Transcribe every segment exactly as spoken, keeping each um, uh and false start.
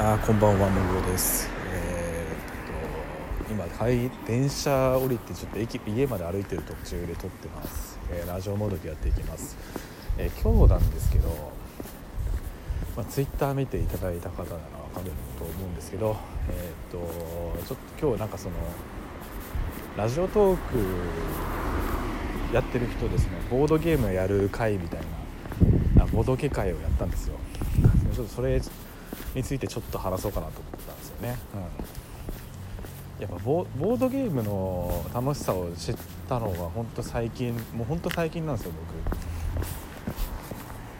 あこんばんは、もぐおです。えー、っと今、はい、電車降りてちょっと駅家まで歩いてる途中で撮ってます。えー、ラジオモードでやっていきます。えー、今日なんですけど、まあ、ツイッター見ていただいた方ならわかると思うんですけど、えー、っとちょっと今日なんかそのラジオトークやってる人ですね、ボードゲームやる会みたいな、あボードゲ会をやったんですよ。ちょっとそれについてちょっと話そうかなと思ったんですよね。うん、やっぱ ボ, ボードゲームの楽しさを知ったのが本当最近、もう本当最近なんですよ僕。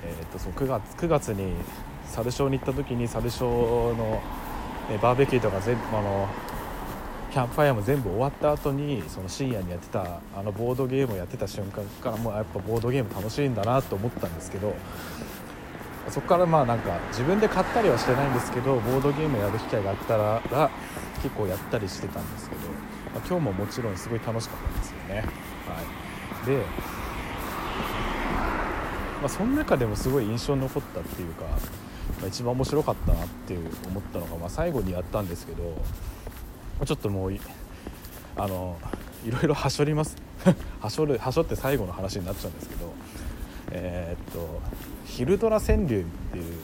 えー、っとそう くがつ、くがつに猿ショーに行った時に、猿ショーのバーベキューとか全部あのキャンプファイアも全部終わった後に、その深夜にやってたあのボードゲームをやってた瞬間から、もうやっぱボードゲーム楽しいんだなと思ったんですけど。そこからまあなんか自分で買ったりはしてないんですけど、ボードゲームやる機会があったら結構やったりしてたんですけど、まあ、今日ももちろんすごい楽しかったんですよね。はい、で、まあ、その中でもすごい印象に残ったっていうか、まあ、一番面白かったなっていう思ったのが、まあ、最後にやったんですけど、ちょっともう い, あのいろいろはしょりますはしょるはしょって最後の話になっちゃうんですけど、えー、っと昼ドラ川柳っていう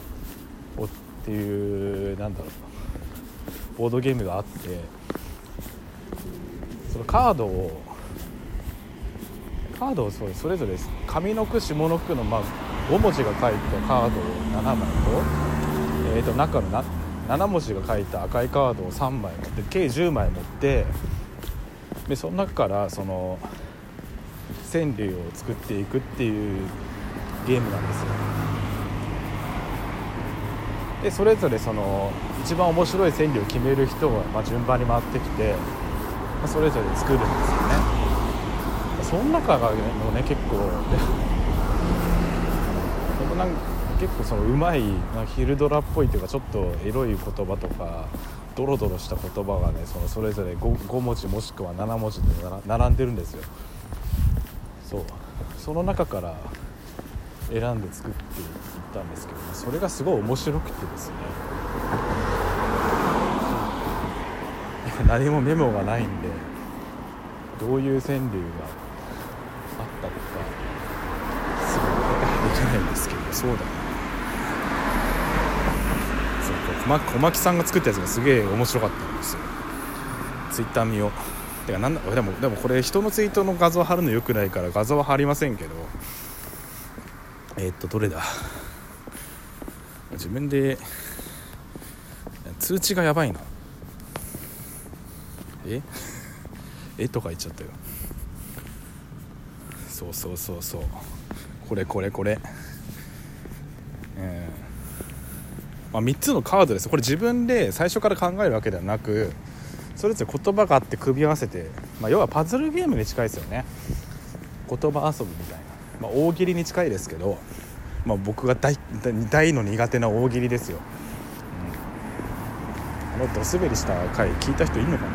おっていうなんだろうボードゲームがあって、そのカードをカードをそれぞれ上の句下の句の、まあ、ご文字が書いたカードをななまいと、えー、と中のななな文字が書いた赤いカードをさんまい持って、計じゅうまい持って、でその中からその川柳を作っていくっていうゲームなんですよ。でそれぞれその一番面白い川柳を決める人が、まあ、順番に回ってきて、まあ、それぞれ作るんですよね。その中が、ね、もうね結構なんか結構そのうまい昼ドラっぽいというか、ちょっとエロい言葉とかドロドロした言葉がね そ, のそれぞれ 5, 5文字もしくはなな文字で並んでるんですよ。そう、その中から選んで作っていったんですけど、それがすごい面白くてですね何もメモがないんで、どういう川柳があったのかすぐ答えできないんですけど、そうだな、そうか、小牧さんが作ったやつがすげえ面白かったんですよ。ツイッター見よう。てかなんだでもでもこれ人のツイートの画像貼るの良くないから画像は貼りませんけど、えー、っとどれだ、自分で通知がやばいな、ええとか言っちゃったよ。そうそうそうそう、これこれこれ、えーまあ、みっつのカードです。これ自分で最初から考えるわけではなく、それぞれ言葉があって組み合わせて、まあ、要はパズルゲームに近いですよね。言葉遊びみたいな、まあ、大喜利に近いですけど、まあ、僕が 大, 大の苦手な大喜利ですよ。うん、あのドスベリした回聞いた人いるのか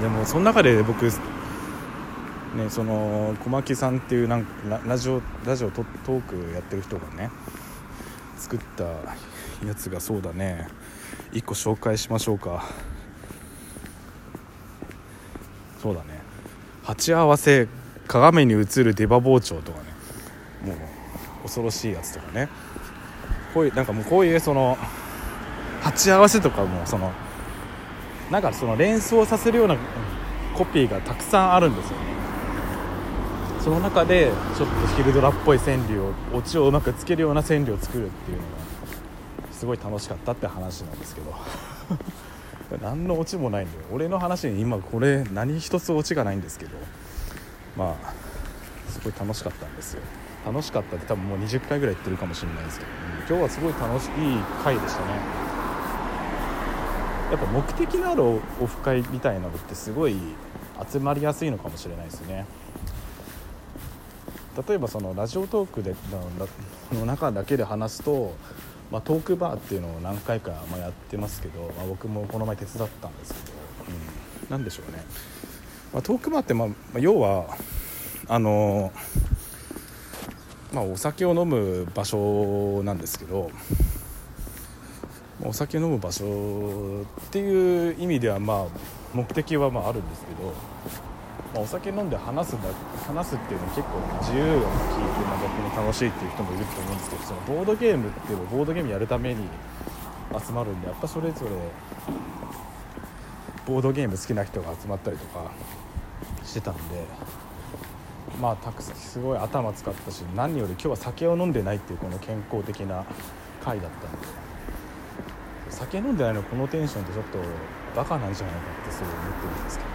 な。でもその中で僕、ね、その小牧さんっていうなんか ラ, ラジオラジオ ト, トークやってる人がね作ったやつが、そうだね、いっこ紹介しましょうか。そうだね、鉢合わせ鏡に映る出刃包丁とかね、もう恐ろしいやつとかね、こういうなんかもうこういうその鉢合わせとかもそのなんかその連想させるようなコピーがたくさんあるんですよね。その中でちょっと昼ドラっぽい川柳をオチをうまくつけるような川柳を作るっていうのがすごい楽しかったって話なんですけど何のオチもないんだよ俺の話に。今これ何一つオチがないんですけど、まあすごい楽しかったんですよ。楽しかったって多分もうにじゅっかいぐらい言ってるかもしれないですけど、今日はすごい楽しい回でしたね。やっぱ目的のあるオフ会みたいなのってすごい集まりやすいのかもしれないですね。例えばそのラジオトークでの中だけで話すと、まあ、トークバーっていうのを何回かやってますけど、まあ、僕もこの前手伝ったんですけど、うん、なんでしょうね、まあ、トークバーって、まあ、要はあの、まあ、お酒を飲む場所なんですけど、お酒飲む場所っていう意味では、まあ、目的はまああるんですけど、まあ、お酒飲んで話すだ話すっていうのは結構自由が利いて逆に楽しいっていう人もいると思うんですけど、そのボードゲームっていうのボードゲームやるために集まるんで、やっぱそれぞれボードゲーム好きな人が集まったりとかしてたんで、まあたくさんすごい頭使ったし、何より今日は酒を飲んでないっていうこの健康的な回だったんで、酒飲んでないのこのテンションってちょっとバカなんじゃないかってすごい思ってるんですけど、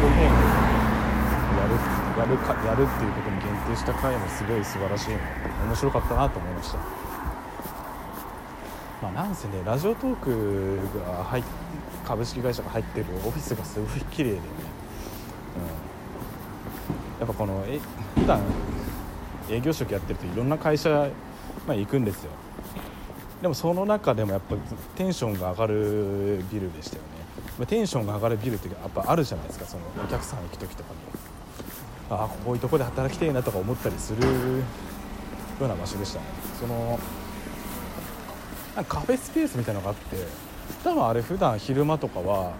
ボードゲームやる、やるか、やるっていうことに限定した回もすごい素晴らしいの、面白かったなと思いました。まあなんせね、ラジオトークが入っ株式会社が入ってるオフィスがすごい綺麗でね、うん、やっぱこのえ普段営業職やってるといろんな会社、まあ、行くんですよ。でもその中でもやっぱテンションが上がるビルでしたよね。テンションが上がるビルってやっぱあるじゃないですか。そのお客さん行く時とかに、ああこういうとこで働きてえなとか思ったりするような場所でしたね。そのなんかカフェスペースみたいなのがあって、多分あれ普段昼間とかは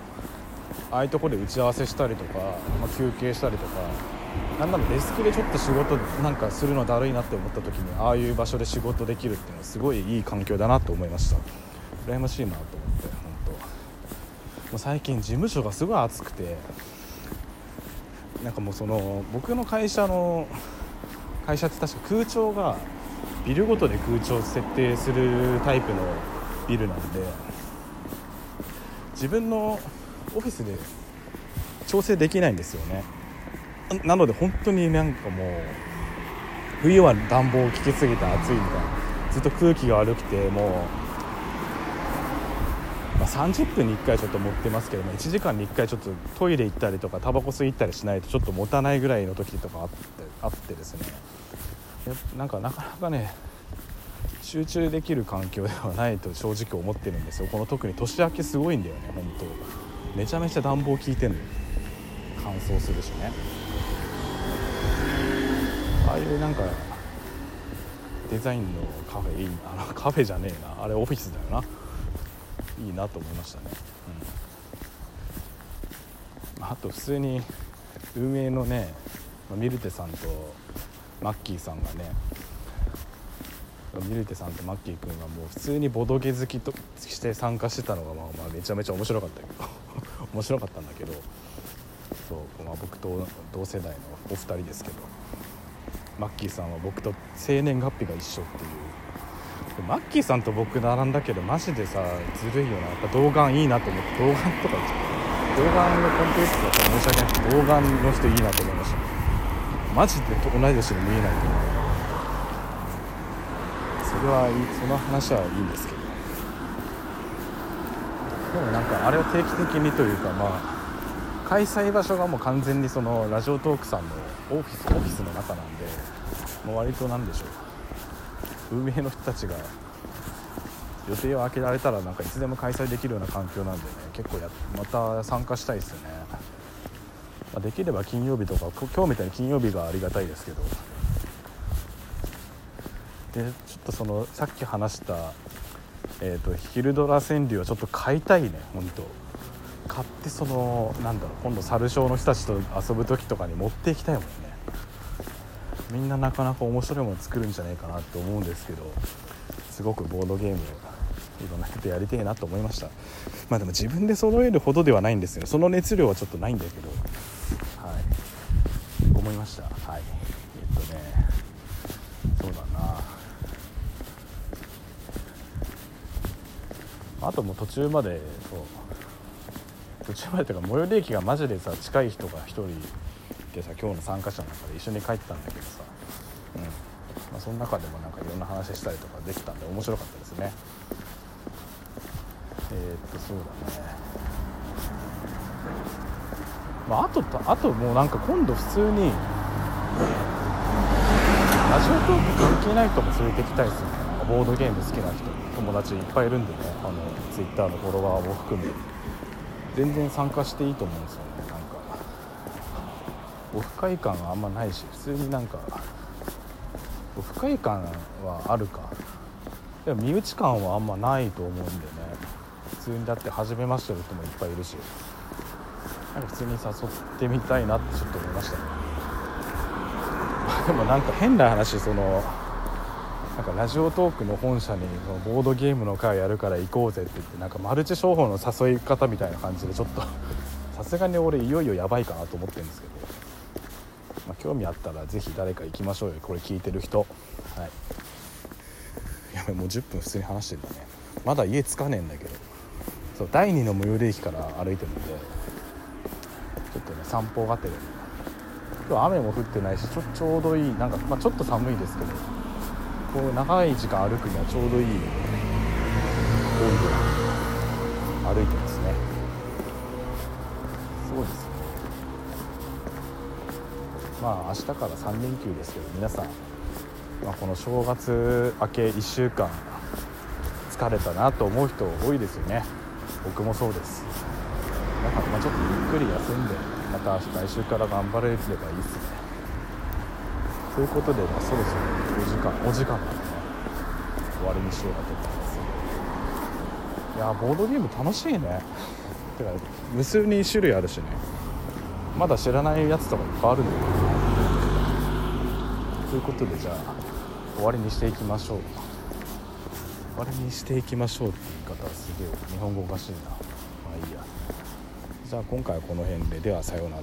ああいうとこで打ち合わせしたりとか、まあ、休憩したりとか、なんならデスクでちょっと仕事なんかするのだるいなって思った時にああいう場所で仕事できるっていうのはすごいいい環境だなと思いました。羨ましいなと思って、本当もう最近事務所がすごい暑くて、なんかもうその僕の会社の会社って確か空調がビルごとで空調設定するタイプのビルなんで、自分のオフィスで調整できないんですよね。なので本当になんかもう冬は暖房を効きすぎて暑いみたいな、ずっと空気が悪くて、もう、まあ、さんじゅっぷんにいっかいちょっと持ってますけども、いちじかんにいっかいちょっとトイレ行ったりとかタバコ吸い行ったりしないとちょっと持たないぐらいの時とかあって、あってですね、なんかなかなかね集中できる環境ではないと正直思ってるんですよ。この特に年明けすごいんだよね、本当めちゃめちゃ暖房効いてるの、乾燥するしね。ああいうなんかデザインのカフェいいな、カフェじゃねえな、あれオフィスだよな、いいなと思いましたね、うん。あと普通に運営のねミルテさんとマッキーさんがね、ミルテさんとマッキーくんがもう普通にボドゲ好きとして参加してたのがまあまあめちゃめちゃ面白かったけど面白かったんだけど、そう、まあ、僕と同世代のお二人ですけど、マッキーさんは僕と生年月日が一緒っていう、マッキーさんと僕並んだけどマジでさずるいよな、やっぱ童顔いいなと思って、童顔とか童顔のコンテストだったら申し訳ないけど、童顔の人いいなと思いました。マジで同い年に見えないと思う。それはいい、その話はいいんですけど、でもなんかあれを定期的にというか、まあ開催場所がもう完全にそのラジオトークさんのオフィス、オフィスの中なんで、もう割となんでしょう、運営の人たちが予定を空けられたらなんかいつでも開催できるような環境なんでね、結構やまた参加したいですよね。まあ、できれば金曜日とか、今日みたいに金曜日がありがたいですけど。でちょっとそのさっき話した、えー、と昼ドラ川柳はちょっと買いたいね、本当買って、そのなんだろう、今度サルショーの人たちと遊ぶ時とかに持っていきたいもんね。みんななかなか面白いもの作るんじゃないかなと思うんですけど、すごくボードゲームをいろんな人やりてえなと思いました。まあでも自分で揃えるほどではないんですよ、その熱量はちょっとないんだけど、はい、思いました。はい、えっとねそうだなあともう途中までそう途中までというか、最寄り駅がマジでさ近い人が一人でさ、今日の参加者の中で一緒に帰ったんだけどさ、うんまあ、その中でもなんかいろんな話したりとかできたんで面白かったですね。えー、っとそうだね、まあ、あとあともうなんか今度普通にラジオトーク関係ない人も連れてきたいですよね。ボードゲーム好きな人友達いっぱいいるんでね、あのツイッターのフォロワーを含め全然参加していいと思うんですよね。なんかオフ会感はあんまないし、普通になんかオフ会感はあるかでも身内感はあんまないと思うんでね、普通にだって初めましての人もいっぱいいるし、なんか普通に誘ってみたいなってちょっと思いましたね。でもなんか変な話、そのなんかラジオトークの本社にそのボードゲームの会やるから行こうぜって言って、なんかマルチ商法の誘い方みたいな感じでちょっとさすがに俺いよいよやばいかなと思ってるんですけど、まあ、興味あったらぜひ誰か行きましょうよ、これ聞いてる人。はい、やべもうじゅっぷん普通に話してるんだね。まだ家着かねえんだけど、そうだいにの最寄り駅から歩いてるんでちょっとね散歩がてる。今日雨も降ってないしちょ、 ちょうどいい、なんか、まあ、ちょっと寒いですけど、こう長い時間歩くにはちょうどいい温度で歩いてますね。そうですね。まあ明日からさん連休ですけど、皆さん、まあ、この正月明けいっしゅうかん疲れたなと思う人多いですよね。僕もそうです。だからまあちょっとゆっくり休んで、また来週から頑張れればいいですね。ということで、まあ、そろそろお時間、お時間なので、ね、終わりにしようかと思います。いやボードゲーム楽しいね。てか無数に種類あるしね。まだ知らないやつとかいっぱいあるんだけど。ということでじゃあ終わりにしていきましょう。終わりにしていきましょうって言い方はすげえ日本語おかしいな。まあいいや。じゃあ今回はこの辺で、ではさようなら。